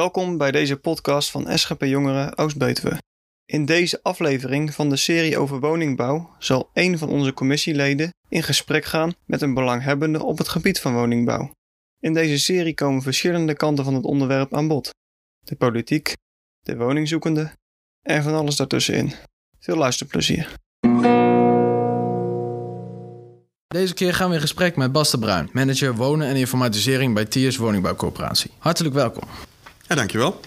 Welkom bij deze podcast van SGP Jongeren Oost-Betuwe. In deze aflevering van de serie over woningbouw zal één van onze commissieleden in gesprek gaan met een belanghebbende op het gebied van woningbouw. In deze serie komen verschillende kanten van het onderwerp aan bod. De politiek, de woningzoekende en van alles daartussenin. Veel luisterplezier. Deze keer gaan we in gesprek met Bas de Bruin, manager wonen en informatisering bij TS Woningbouwcoöperatie. Hartelijk welkom. Ja, dankjewel.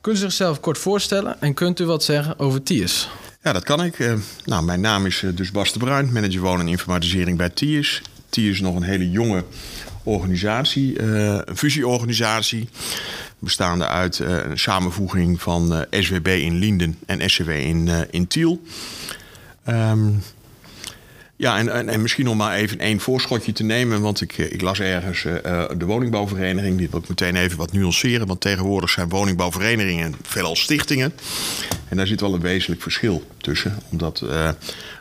Kunt u zichzelf kort voorstellen en kunt u wat zeggen over TIERS? Ja, dat kan ik. Mijn naam is dus Bas de Bruin, manager wonen en informatisering bij TIERS. TIERS is nog een hele jonge organisatie, een fusieorganisatie, bestaande uit een samenvoeging van SWB in Lienden en SCW in Tiel. En misschien om maar even één voorschotje te nemen, want ik las ergens de woningbouwvereniging. Die wil ik meteen even wat nuanceren, want tegenwoordig zijn woningbouwverenigingen veelal stichtingen. En daar zit wel een wezenlijk verschil tussen. Omdat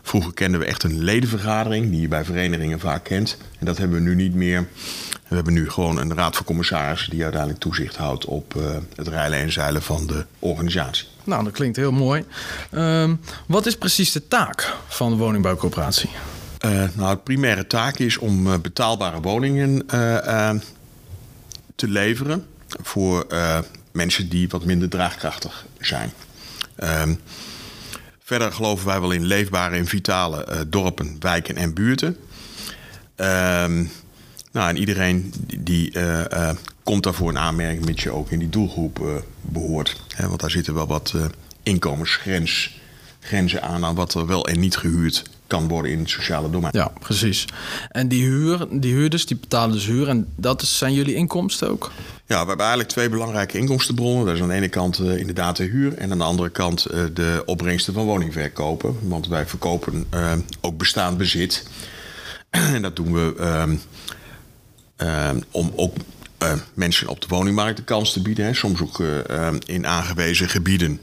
vroeger kenden we echt een ledenvergadering, die je bij verenigingen vaak kent. En dat hebben we nu niet meer. We hebben nu gewoon een raad van commissarissen die uiteindelijk toezicht houdt op het reilen en zeilen van de organisatie. Nou, dat klinkt heel mooi. Wat is precies de taak van de woningbouwcoöperatie? De primaire taak is om betaalbare woningen te leveren voor mensen die wat minder draagkrachtig zijn. Verder geloven wij wel in leefbare en vitale dorpen, wijken en buurten. En iedereen die komt daarvoor in aanmerking, mits je ook in die doelgroep behoort. Hè, want daar zitten wel wat inkomensgrenzen aan wat er wel en niet gehuurd kan worden in het sociale domein. Ja, precies. En die huurders betalen dus huur en zijn jullie inkomsten ook? Ja, we hebben eigenlijk twee belangrijke inkomstenbronnen. Dat is aan de ene kant inderdaad de huur en aan de andere kant de opbrengsten van woningverkopen. Want wij verkopen ook bestaand bezit. En dat doen we om ook mensen op de woningmarkt de kans te bieden. Hè. Soms ook in aangewezen gebieden.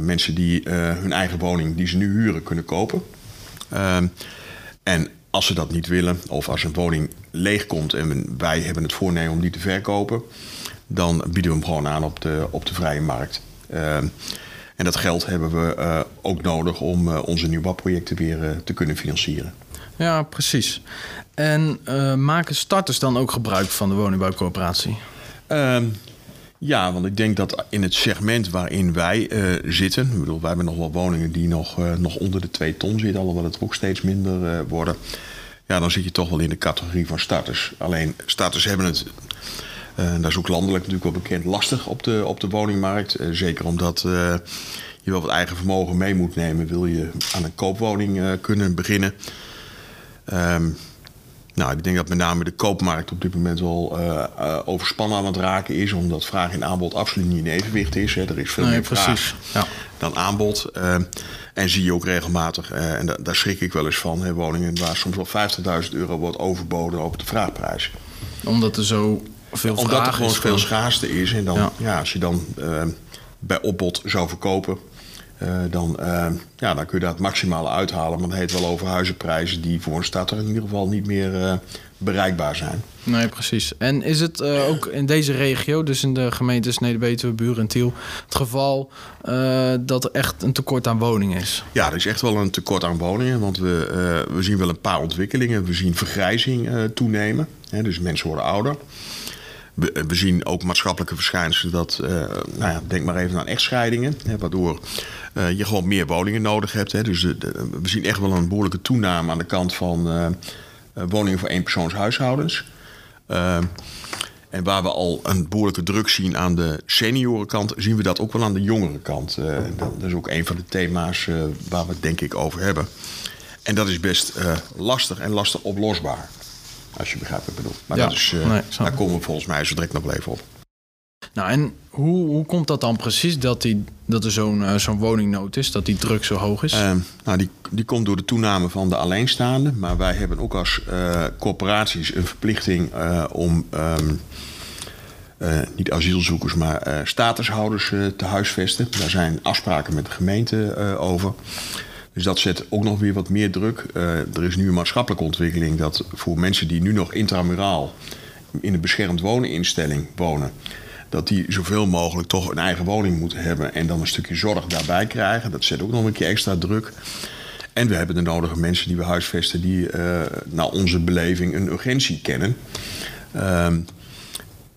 Mensen die hun eigen woning die ze nu huren kunnen kopen. En als ze dat niet willen of als een woning leeg komt en wij hebben het voornemen om die te verkopen, dan bieden we hem gewoon aan op de vrije markt. En dat geld hebben we ook nodig om onze nieuwbouwprojecten weer te kunnen financieren. Ja, precies. En maken starters dan ook gebruik van de woningbouwcoöperatie? Want ik denk dat in het segment waarin wij zitten, ik bedoel, wij hebben nog wel woningen die nog onder de 2 ton zitten, alhoewel het ook steeds minder worden. Ja, dan zit je toch wel in de categorie van starters. Alleen starters hebben het, dat is ook landelijk natuurlijk wel bekend, lastig op de woningmarkt. Zeker omdat je wel wat eigen vermogen mee moet nemen, wil je aan een koopwoning kunnen beginnen. Ik denk dat met name de koopmarkt op dit moment wel overspannen aan het raken is, omdat vraag en aanbod absoluut niet in evenwicht is. Hè. Er is veel meer vraag dan aanbod. En zie je ook regelmatig, en daar schrik ik wel eens van, hè, woningen waar soms wel €50.000 wordt overboden op de vraagprijs. Omdat er zo veel vraag omdat er gewoon is, veel schaarste is. En dan, als je dan bij opbod zou verkopen, dan kun je daar het maximale uithalen. Maar dat heet wel over huizenprijzen die voor een starter in ieder geval niet meer bereikbaar zijn. Nee, precies. En is het ook in deze regio, dus in de gemeentes Neder-Betuwe, Buren en Tiel, het geval dat er echt een tekort aan woningen is? Ja, er is echt wel een tekort aan woningen. Want we zien wel een paar ontwikkelingen. We zien vergrijzing toenemen. Hè, dus mensen worden ouder. We zien ook maatschappelijke verschijnselen dat, denk maar even aan echtscheidingen, hè, waardoor je gewoon meer woningen nodig hebt. Hè. Dus we zien echt wel een behoorlijke toename aan de kant van woningen voor eenpersoonshuishoudens. En waar we al een behoorlijke druk zien aan de seniorenkant, zien we dat ook wel aan de jongerenkant. Dat is ook een van de thema's waar we het denk ik over hebben. En dat is best lastig oplosbaar. Als je begrijpt wat ik bedoel. Maar daar komen we volgens mij zo direct nog wel even op. Nou, en hoe komt dat dan precies dat er zo'n woningnood is, dat die druk zo hoog is? Die komt door de toename van de alleenstaanden. Maar wij hebben ook als corporaties een verplichting om niet asielzoekers, maar statushouders te huisvesten. Daar zijn afspraken met de gemeente over. Dus dat zet ook nog weer wat meer druk. Er is nu een maatschappelijke ontwikkeling dat voor mensen die nu nog intramuraal in een beschermd woneninstelling wonen, dat die zoveel mogelijk toch een eigen woning moeten hebben en dan een stukje zorg daarbij krijgen. Dat zet ook nog een keer extra druk. En we hebben de nodige mensen die we huisvesten die naar onze beleving een urgentie kennen.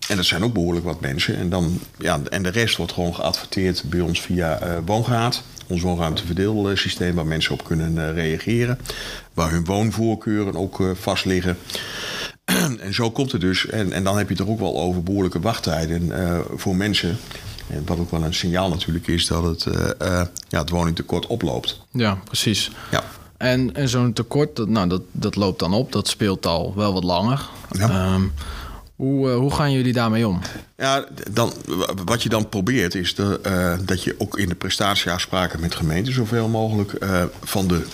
En dat zijn ook behoorlijk wat mensen. En, dan, ja, en de rest wordt gewoon geadverteerd bij ons via Woonraad. Ons woonruimteverdeelsysteem waar mensen op kunnen reageren. Waar hun woonvoorkeuren ook vast liggen. En zo komt het dus. En dan heb je het er ook wel over behoorlijke wachttijden voor mensen. En wat ook wel een signaal natuurlijk is dat het woningtekort oploopt. Ja, precies. Ja. En zo'n tekort, dat loopt dan op. Dat speelt al wel wat langer. Ja. Hoe gaan jullie daarmee om? Ja, wat je dan probeert is dat je ook in de prestatieafspraken met gemeenten zoveel mogelijk van de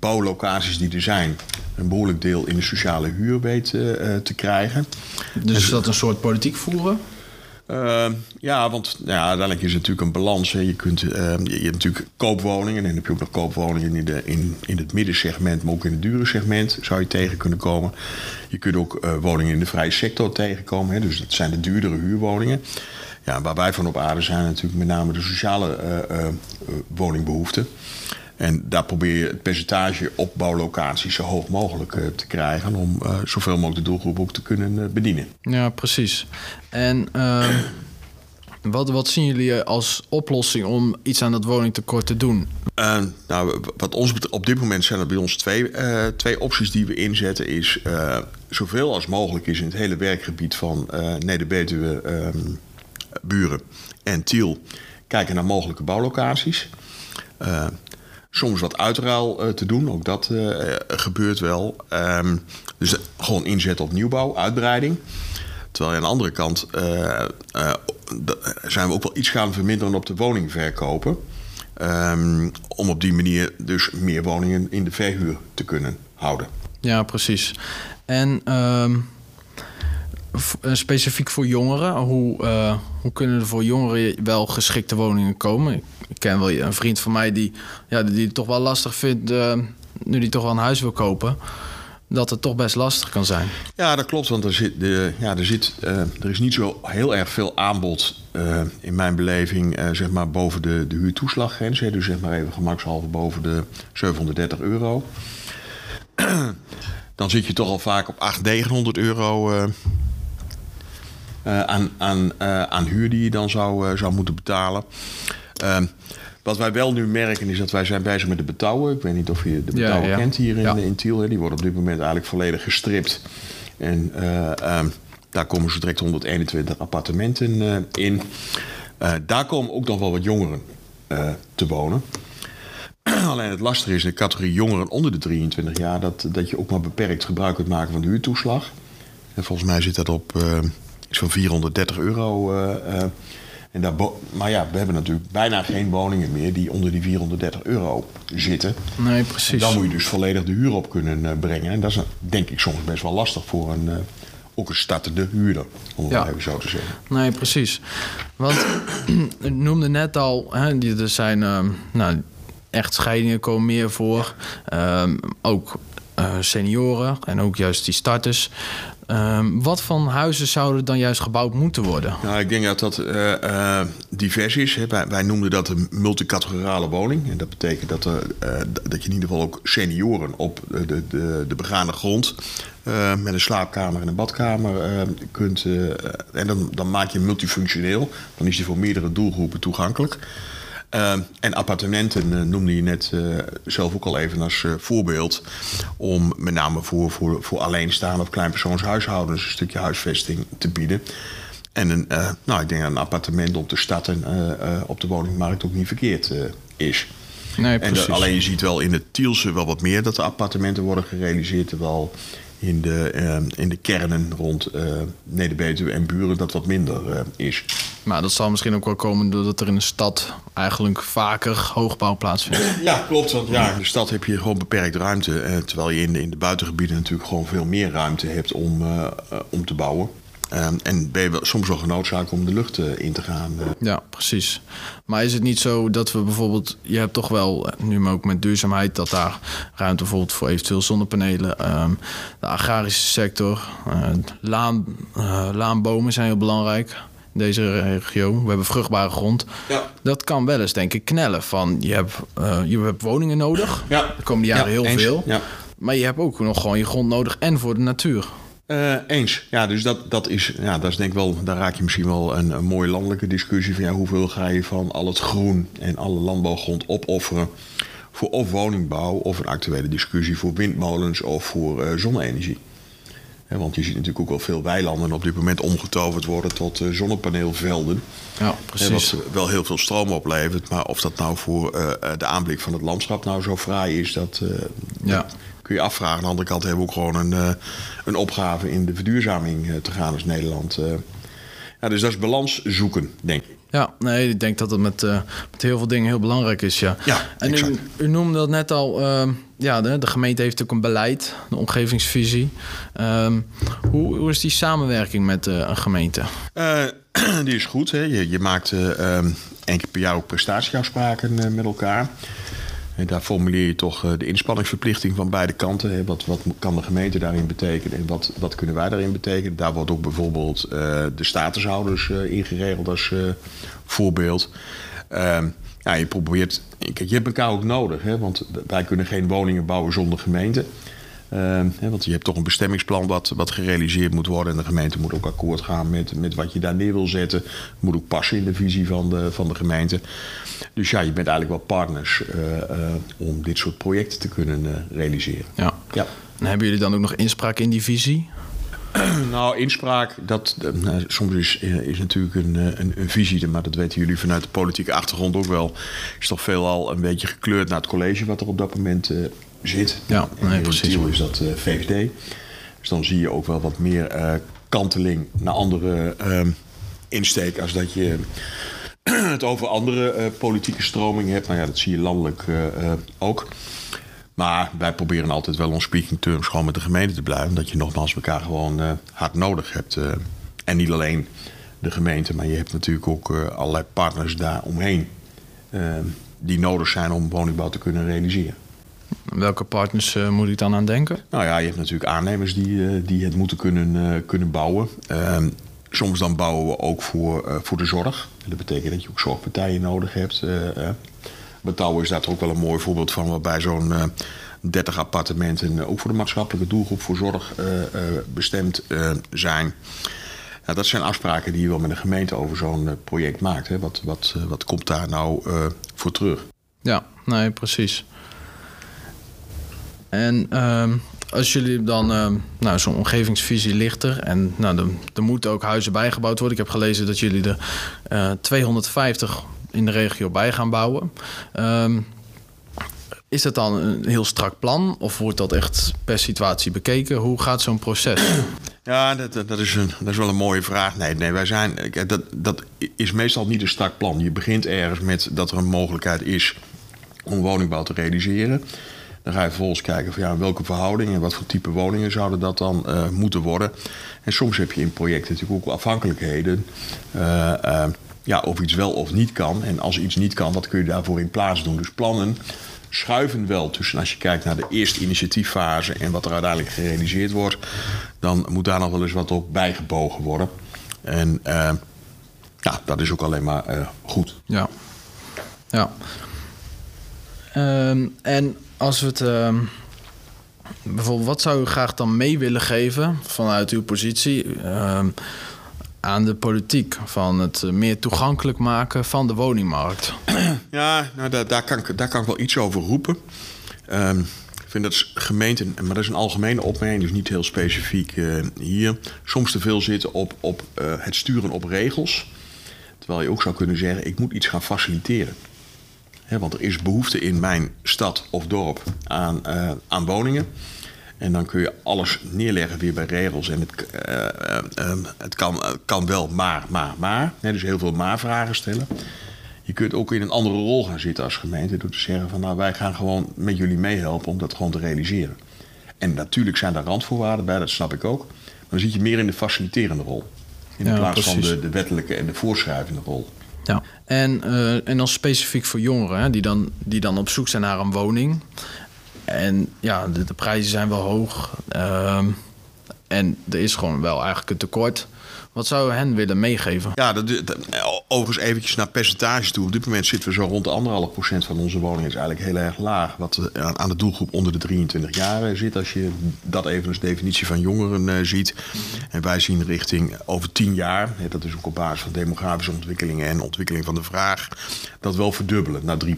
bouwlocaties die er zijn een behoorlijk deel in de sociale huur weet te krijgen. Dus is dat een soort politiek voeren? Uiteindelijk is het natuurlijk een balans. Hè. Je hebt natuurlijk koopwoningen en dan heb je ook nog koopwoningen in het middensegment, maar ook in het dure segment zou je tegen kunnen komen. Je kunt ook woningen in de vrije sector tegenkomen. Hè. Dus dat zijn de duurdere huurwoningen. Ja, waar wij van op aarde zijn natuurlijk met name de sociale woningbehoeften. En daar probeer je het percentage op bouwlocaties zo hoog mogelijk te krijgen om zoveel mogelijk de doelgroep ook te kunnen bedienen. Ja, precies. En wat zien jullie als oplossing om iets aan dat woningtekort te doen? Op dit moment zijn er bij ons twee opties die we inzetten. Is zoveel als mogelijk is in het hele werkgebied van Neder-Betuwe, Buren en Tiel kijken naar mogelijke bouwlocaties. Soms wat uitruil te doen, ook dat gebeurt wel. Dus gewoon inzetten op nieuwbouw, uitbreiding. Terwijl aan de andere kant zijn we ook wel iets gaan verminderen op de woningverkopen. Om op die manier dus meer woningen in de verhuur te kunnen houden. Ja, precies. En specifiek voor jongeren, hoe kunnen er voor jongeren wel geschikte woningen komen? Ik ken wel een vriend van mij die het toch wel lastig vindt, nu die toch wel een huis wil kopen, dat het toch best lastig kan zijn. Ja, dat klopt, want er is niet zo heel erg veel aanbod in mijn beleving, zeg maar boven de huurtoeslaggrens. Hè, dus zeg maar even gemakshalve boven de €730. Dan zit je toch al vaak op €800-900 aan huur die je dan zou moeten betalen. Wat wij wel nu merken is dat wij zijn bezig met de Betouwen. Ik weet niet of je de Betouwen kent hier in Tiel. Hè. Die worden op dit moment eigenlijk volledig gestript. En daar komen zo direct 121 appartementen in. Daar komen ook nog wel wat jongeren te wonen. Alleen het lastige is in de categorie jongeren onder de 23 jaar... dat je ook maar beperkt gebruik kunt maken van de huurtoeslag. En volgens mij zit dat op iets van €430... En we hebben natuurlijk bijna geen woningen meer die onder die €430 zitten. Nee, precies. En dan moet je dus volledig de huur op kunnen brengen. En dat is denk ik soms best wel lastig voor ook een startende huurder, om het even zo te zeggen. Nee, precies. Want ik noemde net al, hè, er zijn echt scheidingen komen meer voor. Ook senioren en ook juist die starters. Wat van huizen zouden dan juist gebouwd moeten worden? Nou, ik denk dat divers is. Hè. Wij noemden dat een multicategorale woning. En dat betekent dat je in ieder geval ook senioren op de begane grond... met een slaapkamer en een badkamer kunt... en dan maak je multifunctioneel. Dan is die voor meerdere doelgroepen toegankelijk. En appartementen noemde je net zelf ook al even als voorbeeld... om met name voor alleenstaande of kleinpersoonshuishoudens... een stukje huisvesting te bieden. En ik denk dat een appartement op de stad en op de woningmarkt ook niet verkeerd is. Nee, precies. En alleen je ziet wel in het Tielse wel wat meer... dat de appartementen worden gerealiseerd... terwijl in de kernen rond Neder-Betuwe en Buren dat wat minder is. Maar dat zal misschien ook wel komen doordat er in de stad eigenlijk vaker hoogbouw plaatsvindt. Ja, klopt. Want in de stad heb je gewoon beperkt ruimte. Terwijl je in de buitengebieden natuurlijk gewoon veel meer ruimte hebt om te bouwen. En ben je soms wel genoodzaakt om de lucht in te gaan. Ja, precies. Maar is het niet zo dat we bijvoorbeeld... Je hebt toch wel, nu maar ook met duurzaamheid... dat daar ruimte bijvoorbeeld voor eventueel zonnepanelen... de agrarische sector, laanbomen zijn heel belangrijk... deze regio. We hebben vruchtbare grond. Ja. Dat kan wel eens, denk ik, knellen. Van, je hebt woningen nodig. Ja. De komende jaren heel veel. Ja. Maar je hebt ook nog gewoon je grond nodig en voor de natuur. Eens. Ja, dus dat is denk ik wel, daar raak je misschien wel een mooie landelijke discussie van. Ja, hoeveel ga je van al het groen en alle landbouwgrond opofferen voor of woningbouw of een actuele discussie voor windmolens of voor zonne-energie. Want je ziet natuurlijk ook wel veel weilanden op dit moment omgetoverd worden tot zonnepaneelvelden. Ja, precies. Wat wel heel veel stroom oplevert. Maar of dat nou voor de aanblik van het landschap nou zo fraai is, dat kun je afvragen. Aan de andere kant hebben we ook gewoon een opgave in de verduurzaming te gaan als Nederland. Ja, dus dat is balans zoeken, denk ik. Ja, nee, ik denk dat het met heel veel dingen heel belangrijk is, ja. Ja, en u noemde dat net al, de gemeente heeft natuurlijk een beleid, de omgevingsvisie. Hoe is die samenwerking met een gemeente? Die is goed, hè. Je maakt één keer per jaar ook prestatieafspraken met elkaar. En daar formuleer je toch de inspanningsverplichting van beide kanten. Hè. Wat kan de gemeente daarin betekenen en wat kunnen wij daarin betekenen? Daar wordt ook bijvoorbeeld de statushouders ingeregeld als voorbeeld. Je probeert... Kijk, je hebt elkaar ook nodig, hè, want wij kunnen geen woningen bouwen zonder gemeente. Want je hebt toch een bestemmingsplan wat gerealiseerd moet worden. En de gemeente moet ook akkoord gaan met wat je daar neer wil zetten. Moet ook passen in de visie van de gemeente. Dus ja, je bent eigenlijk wel partners om dit soort projecten te kunnen realiseren. Ja. Ja. En hebben jullie dan ook nog inspraak in die visie? Inspraak, soms is natuurlijk een visie, maar dat weten jullie vanuit de politieke achtergrond ook wel. Is toch veelal een beetje gekleurd naar het college wat er op dat moment zit. Ja, nee, precies. In is dat VVD. Dus dan zie je ook wel wat meer kanteling naar andere insteek als dat je het over andere politieke stromingen hebt. Nou ja, dat zie je landelijk ook. Maar wij proberen altijd wel on speaking terms gewoon met de gemeente te blijven. Omdat je nogmaals elkaar gewoon hard nodig hebt. En niet alleen de gemeente, maar je hebt natuurlijk ook allerlei partners daar omheen. Die nodig zijn om woningbouw te kunnen realiseren. Welke partners moet ik dan aan denken? Nou ja, je hebt natuurlijk aannemers die het moeten kunnen bouwen. Soms dan bouwen we ook voor de zorg. Dat betekent dat je ook zorgpartijen nodig hebt. Betouwen is daar toch ook wel een mooi voorbeeld van, waarbij zo'n 30 appartementen ook voor de maatschappelijke doelgroep voor zorg bestemd zijn. Nou, dat zijn afspraken die je wel met de gemeente over zo'n project maakt. Hè. Wat komt daar nou voor terug? Ja, nee, precies. En als jullie dan zo'n omgevingsvisie ligt er en er moeten ook huizen bijgebouwd worden. Ik heb gelezen dat jullie er 250 in de regio bij gaan bouwen. Is dat dan een heel strak plan of wordt dat echt per situatie bekeken? Hoe gaat zo'n proces? Ja, dat is wel een mooie vraag. Nee, wij zijn... Dat is meestal niet een strak plan. Je begint ergens met dat er een mogelijkheid is om woningbouw te realiseren. Dan ga je vervolgens kijken van welke verhoudingen en wat voor type woningen zouden dat dan moeten worden. En soms heb je in projecten natuurlijk ook afhankelijkheden. Of iets wel of niet kan. En als iets niet kan, wat kun je daarvoor in plaats doen? Dus plannen schuiven wel tussen. Als je kijkt naar de eerste initiatieffase en wat er uiteindelijk gerealiseerd wordt, dan moet daar nog wel eens wat op bijgebogen worden. En dat is ook alleen maar goed. Ja. Ja. En als we het... bijvoorbeeld, wat zou u graag dan mee willen geven vanuit uw positie aan de politiek van het meer toegankelijk maken van de woningmarkt? Ja, daar kan ik wel iets over roepen. Ik vind dat gemeenten, maar dat is een algemene opmerking, dus niet heel specifiek hier, soms te veel zitten op het sturen op regels. Terwijl je ook zou kunnen zeggen, ik moet iets gaan faciliteren. He, want er is behoefte in mijn stad of dorp aan woningen. En dan kun je alles neerleggen weer bij regels. En het kan wel maar. He, dus heel veel maar-vragen stellen. Je kunt ook in een andere rol gaan zitten als gemeente door te zeggen van wij gaan gewoon met jullie meehelpen om dat gewoon te realiseren. En natuurlijk zijn daar randvoorwaarden bij, dat snap ik ook. Maar dan zit je meer in de faciliterende rol. In plaats van de wettelijke en de voorschrijvende rol. Ja. En dan specifiek voor jongeren, hè, die dan op zoek zijn naar een woning. En ja, de prijzen zijn wel hoog. En er is gewoon wel eigenlijk een tekort. Wat zou hen willen meegeven? Ja, overigens eventjes naar percentage toe. Op dit moment zitten we zo rond de 1,5% van onze woningen. Is eigenlijk heel erg laag. Wat aan de doelgroep onder de 23 jaar zit. Als je dat even als definitie van jongeren ziet. En wij zien richting over 10 jaar. Dat is ook op basis van demografische ontwikkelingen en ontwikkeling van de vraag. Dat wel verdubbelen naar 3%.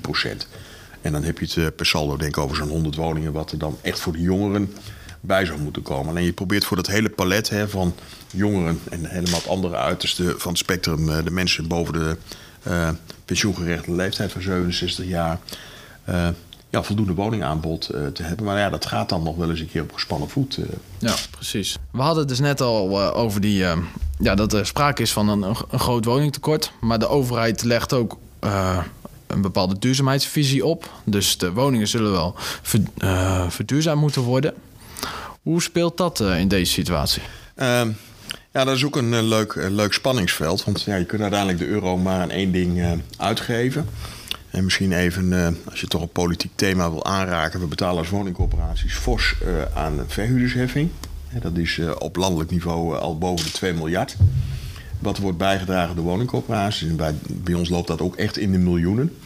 En dan heb je het per saldo denk ik over zo'n 100 woningen... wat er dan echt voor de jongeren bij zou moeten komen. En je probeert voor dat hele palet van jongeren... en helemaal het andere uiterste van het spectrum... de mensen boven de pensioengerechte leeftijd van 67 jaar... voldoende woningaanbod te hebben. Maar dat gaat dan nog wel eens een keer op gespannen voet. Ja, precies. We hadden het dus net al over dat er sprake is van een groot woningtekort. Maar de overheid legt ook... een bepaalde duurzaamheidsvisie op. Dus de woningen zullen wel verduurzaamd moeten worden. Hoe speelt dat in deze situatie? Dat is ook een leuk spanningsveld. Want je kunt uiteindelijk de euro maar aan één ding uitgeven. En misschien even, als je toch een politiek thema wil aanraken... we betalen als woningcorporaties fors aan de verhuurdersheffing. Dat is op landelijk niveau al boven de 2 miljard... Wat wordt bijgedragen door woningcorporaties. En bij ons loopt dat ook echt in de miljoenen.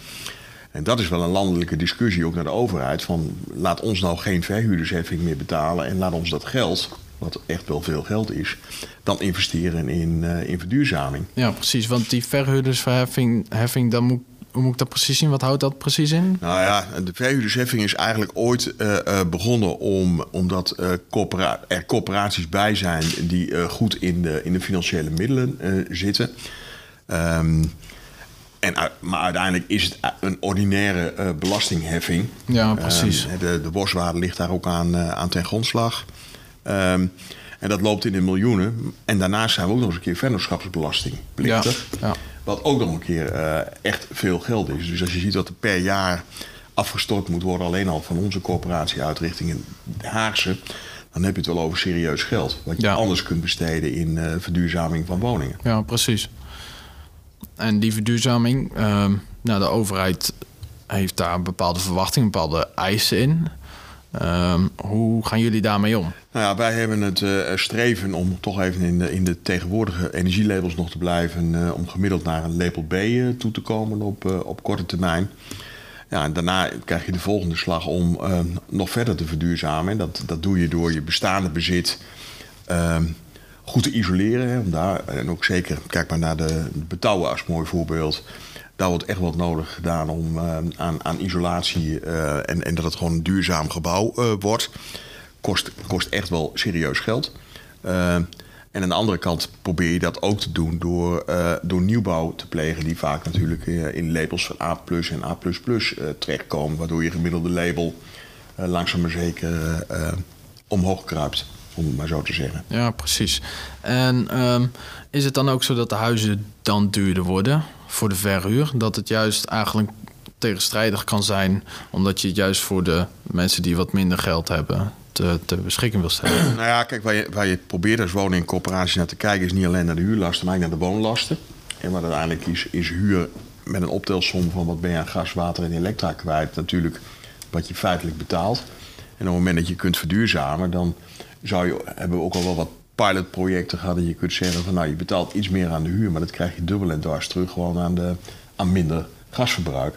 En dat is wel een landelijke discussie ook naar de overheid. Van laat ons nou geen verhuurdersheffing meer betalen. En laat ons dat geld, wat echt wel veel geld is, dan investeren in verduurzaming. Ja, precies. Want die verhuurdersheffing, dan hoe moet ik dat precies zien? Wat houdt dat precies in? Nou ja, de verhuurdersheffing is eigenlijk ooit begonnen omdat er corporaties bij zijn die goed in de financiële middelen zitten. Maar uiteindelijk is het een ordinaire belastingheffing. Ja, precies. De boswaarde ligt daar ook aan ten grondslag. En dat loopt in de miljoenen. En daarnaast zijn we ook nog eens een keer vennootschapsbelastingplichtig. Ja. Wat ook nog een keer echt veel geld is. Dus als je ziet wat er per jaar afgestort moet worden... alleen al van onze corporatie uit richting de Haagse... dan heb je het wel over serieus geld. Wat je anders kunt besteden in verduurzaming van woningen. Ja, precies. En die verduurzaming... de overheid heeft daar bepaalde verwachtingen, bepaalde eisen in... hoe gaan jullie daarmee om? Nou ja, wij hebben het streven om toch even in de tegenwoordige energielabels nog te blijven... om gemiddeld naar een label B toe te komen op korte termijn. Ja, en daarna krijg je de volgende slag om nog verder te verduurzamen. En dat doe je door je bestaande bezit goed te isoleren. Hè, en ook zeker, kijk maar naar de Betouwen als mooi voorbeeld... Daar wordt echt wat nodig gedaan om aan isolatie en dat het gewoon een duurzaam gebouw wordt. Kost echt wel serieus geld. En aan de andere kant probeer je dat ook te doen door nieuwbouw te plegen... die vaak natuurlijk in labels van A+ en A++ terechtkomen... waardoor je gemiddelde label langzaam maar zeker omhoog kruipt. Om het maar zo te zeggen. Ja, precies. En is het dan ook zo dat de huizen dan duurder worden voor de verhuur? Dat het juist eigenlijk tegenstrijdig kan zijn... omdat je het juist voor de mensen die wat minder geld hebben... te beschikken wil stellen? Nou ja, kijk, waar je probeert als woningcorporatie naar te kijken... is niet alleen naar de huurlasten, maar ook naar de woonlasten. En wat uiteindelijk is huur met een optelsom van... wat ben je aan gas, water en elektra kwijt... natuurlijk wat je feitelijk betaalt. En op het moment dat je kunt verduurzamen... dan hebben we ook al wel wat pilotprojecten gehad... en je kunt zeggen van je betaalt iets meer aan de huur... maar dat krijg je dubbel en dwars terug gewoon aan minder gasverbruik.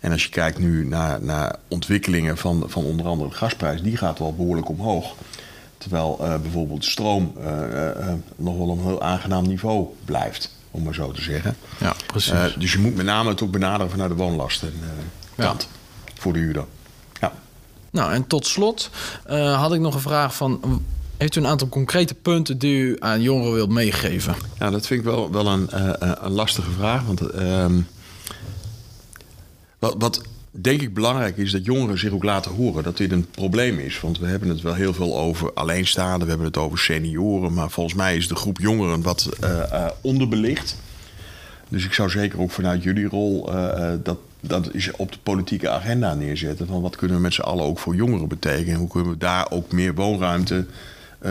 En als je kijkt nu naar ontwikkelingen van onder andere de gasprijs... die gaat wel behoorlijk omhoog. Terwijl bijvoorbeeld stroom nog wel op een heel aangenaam niveau blijft... om maar zo te zeggen. Ja, precies. Dus je moet met name het ook benaderen vanuit de woonlastenkant voor de huurder. Nou, en tot slot had ik nog een vraag van... heeft u een aantal concrete punten die u aan jongeren wilt meegeven? Ja, dat vind ik wel een lastige vraag. Want wat denk ik belangrijk is... dat jongeren zich ook laten horen dat dit een probleem is. Want we hebben het wel heel veel over alleenstaanden. We hebben het over senioren. Maar volgens mij is de groep jongeren wat onderbelicht. Dus ik zou zeker ook vanuit jullie rol... dat is op de politieke agenda neerzetten. Van wat kunnen we met z'n allen ook voor jongeren betekenen? En hoe kunnen we daar ook meer woonruimte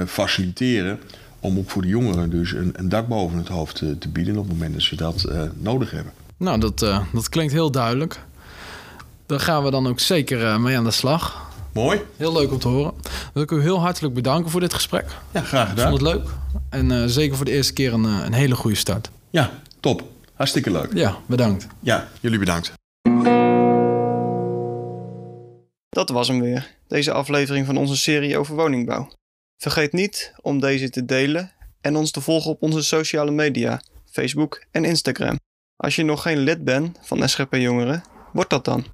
faciliteren... om ook voor de jongeren dus een dak boven het hoofd te bieden... op het moment dat ze dat nodig hebben. Nou, dat klinkt heel duidelijk. Daar gaan we dan ook zeker mee aan de slag. Mooi. Heel leuk om te horen. Wil ik u heel hartelijk bedanken voor dit gesprek. Ja, graag gedaan. Ik vond het leuk. En zeker voor de eerste keer een hele goede start. Ja, top. Hartstikke leuk. Ja, bedankt. Ja, jullie bedankt. Dat was hem weer, deze aflevering van onze serie over woningbouw. Vergeet niet om deze te delen en ons te volgen op onze sociale media, Facebook en Instagram. Als je nog geen lid bent van SGP Jongeren, word dat dan.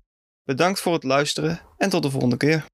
Bedankt voor het luisteren en tot de volgende keer.